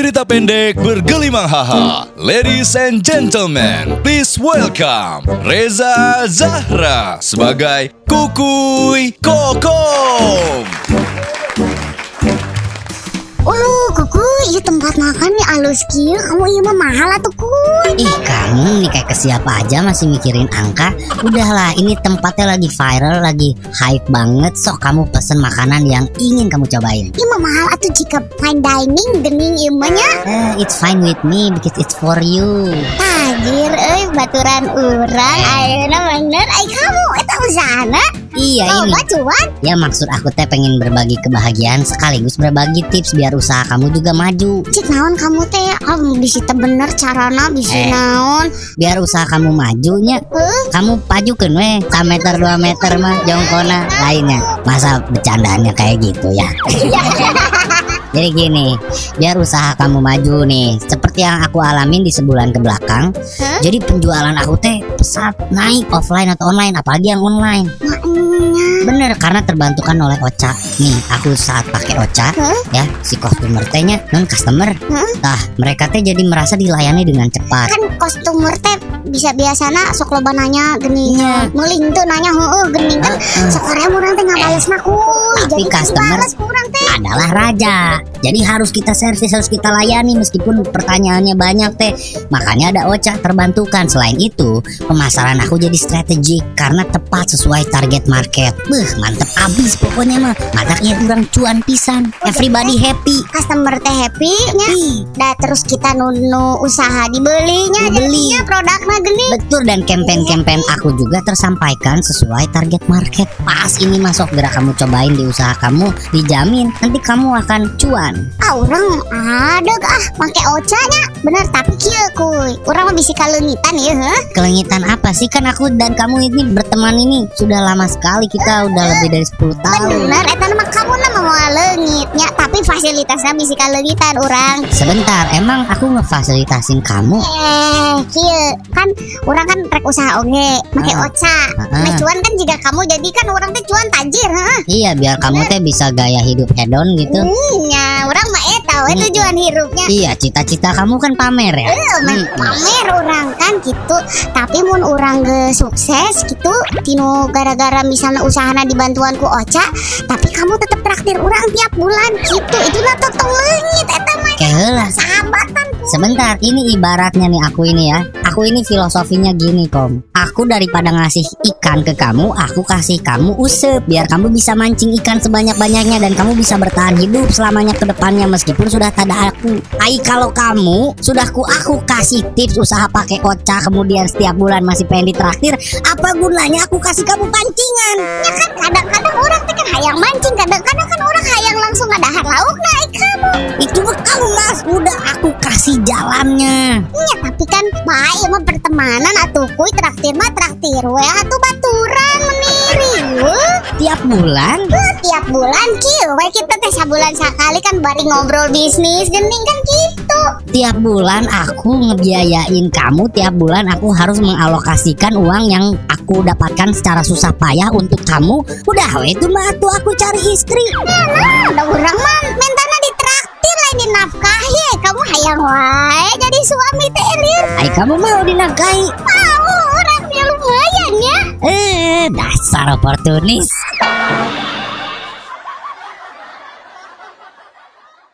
cerita pendek bergelimang haha. Ladies and gentlemen, please welcome Reza Zahra sebagai Kukui Kokom. Kuy, itu tempat makan nih alus kieu, kamu ieu mah mahal atuh kuy. Ih, kamu nih kayak ke siapa aja masih mikirin angka. Udahlah, ini tempatnya lagi viral, lagi hype banget. Sok kamu pesen makanan yang ingin kamu cobain. Ieu mah mahal atuh jika fine dining geuning ieu mah nya. It's fine with me because it's for you. Tajir euy, baturan urang ayeuna bener ai kamu eta usahana. Iya oh, ini bacuan. Ya maksud aku teh pengen berbagi kebahagiaan sekaligus berbagi tips biar usaha kamu juga maju. Cik naon kamu teh? Oh, bisi teh bener carana bisi naon biar usaha kamu majunya. Kamu pajukeun we 1 meter 2 meter mah jongkona lainnya. Masa bercandaannya kayak gitu ya. Jadi gini, biar usaha kamu maju nih, seperti yang aku alamin di sebulan kebelakang. Jadi penjualan aku teh pesat naik offline atau online, apalagi yang online. Bener, karena terbantukan oleh oca. Nih, aku saat pakai oca, ya, si customer teh-nya, non-customer. Nah, mereka teh jadi merasa dilayani dengan cepat. Kan customer teh bisa biasana sok loba nanya geuning. Meuling teu nanya heueuh geuning kan sakoream urang teh ngabales mah kuy. Tapi customer adalah raja. Jadi harus kita servis, harus kita layani meskipun pertanyaannya banyak teh. Makanya ada oca terbantukan. Selain itu, pemasaran aku jadi strategik karena tepat sesuai target market. Beuh, mantep abis pokoknya mah. Mataknya urang cuan pisan. Everybody happy. Customer teh happy nya. Da terus kita nunu usaha dibelinya. Jadinya produknya gini. Betul, dan campaign-campaign aku juga tersampaikan sesuai target market. Pas ini masuk gerak kamu cobain di usaha kamu, dijamin nanti kamu akan cuan. Orang ada pakai ocanya. Bener, tapi kieu kuy. Orang mah bisi kalengitan ya, Kelengitan apa sih? Kan aku dan kamu ini berteman ini sudah lama sekali, kita udah lebih dari 10 tahun. Bener, eta mah kamu nama moal leungitnya, tapi fasilitasnya bisi kalengitan orang. Sebentar, emang aku ngefasilitasin kamu? Kieu. Kan orang kan rek usaha oge, make oca. Cuan kan jika kamu jadi kan orang teh cuan tajir, Iya, biar kamu teh bisa gaya hidup hedon gitu. Iya, orang mah tujuan hirupnya. Iya, cita-cita kamu kan pamer ya. Pamer orang kan gitu. Tapi mun orang geus sukses gitu, tino gara-gara misalnya usahana dibantuanku oca, tapi kamu tetap traktir orang tiap bulan gitu. Itulah totong leungit eta mah. Keheula sahabatan. Sebentar, ini ibaratnya nih aku ini ya. Aku ini filosofinya gini, Kom. Aku daripada ngasih ikan ke kamu, aku kasih kamu useup biar kamu bisa mancing ikan sebanyak-banyaknya dan kamu bisa bertahan hidup selamanya ke depannya meskipun sudah tada aku. Ai kalau kamu sudah aku kasih tips usaha pakai oca kemudian setiap bulan masih pengen ditraktir, apa gunanya aku kasih kamu pancingan? Ya kan kadang-kadang orang teh kan hayang mancing, kadang-kadang kan orang hayang langsung ngadahar lauk naik kamu. Itu mah kamu Mas, udah aku kasih jalannya. Iya, tapi kan bae mah pertemanan atuh kuy, traktir mah traktir we atuh baturan meniri. Tiap bulan? Tiap bulan kieu we, kita teh sabulan sakali kan bari ngobrol bisnis geuning kan gitu. Tiap bulan aku ngebiayain kamu, tiap bulan aku harus mengalokasikan uang yang aku dapatkan secara susah payah untuk kamu. Udah we itu mah atuh aku cari istri. Nah, ada urang mah mentana ditraktir lain dinafkahi. Kamu hayang wae jadi suami teh elir. Ai kamu mau dinafkahi? Mau, urang nya lumayan ya. Dasar oportunis.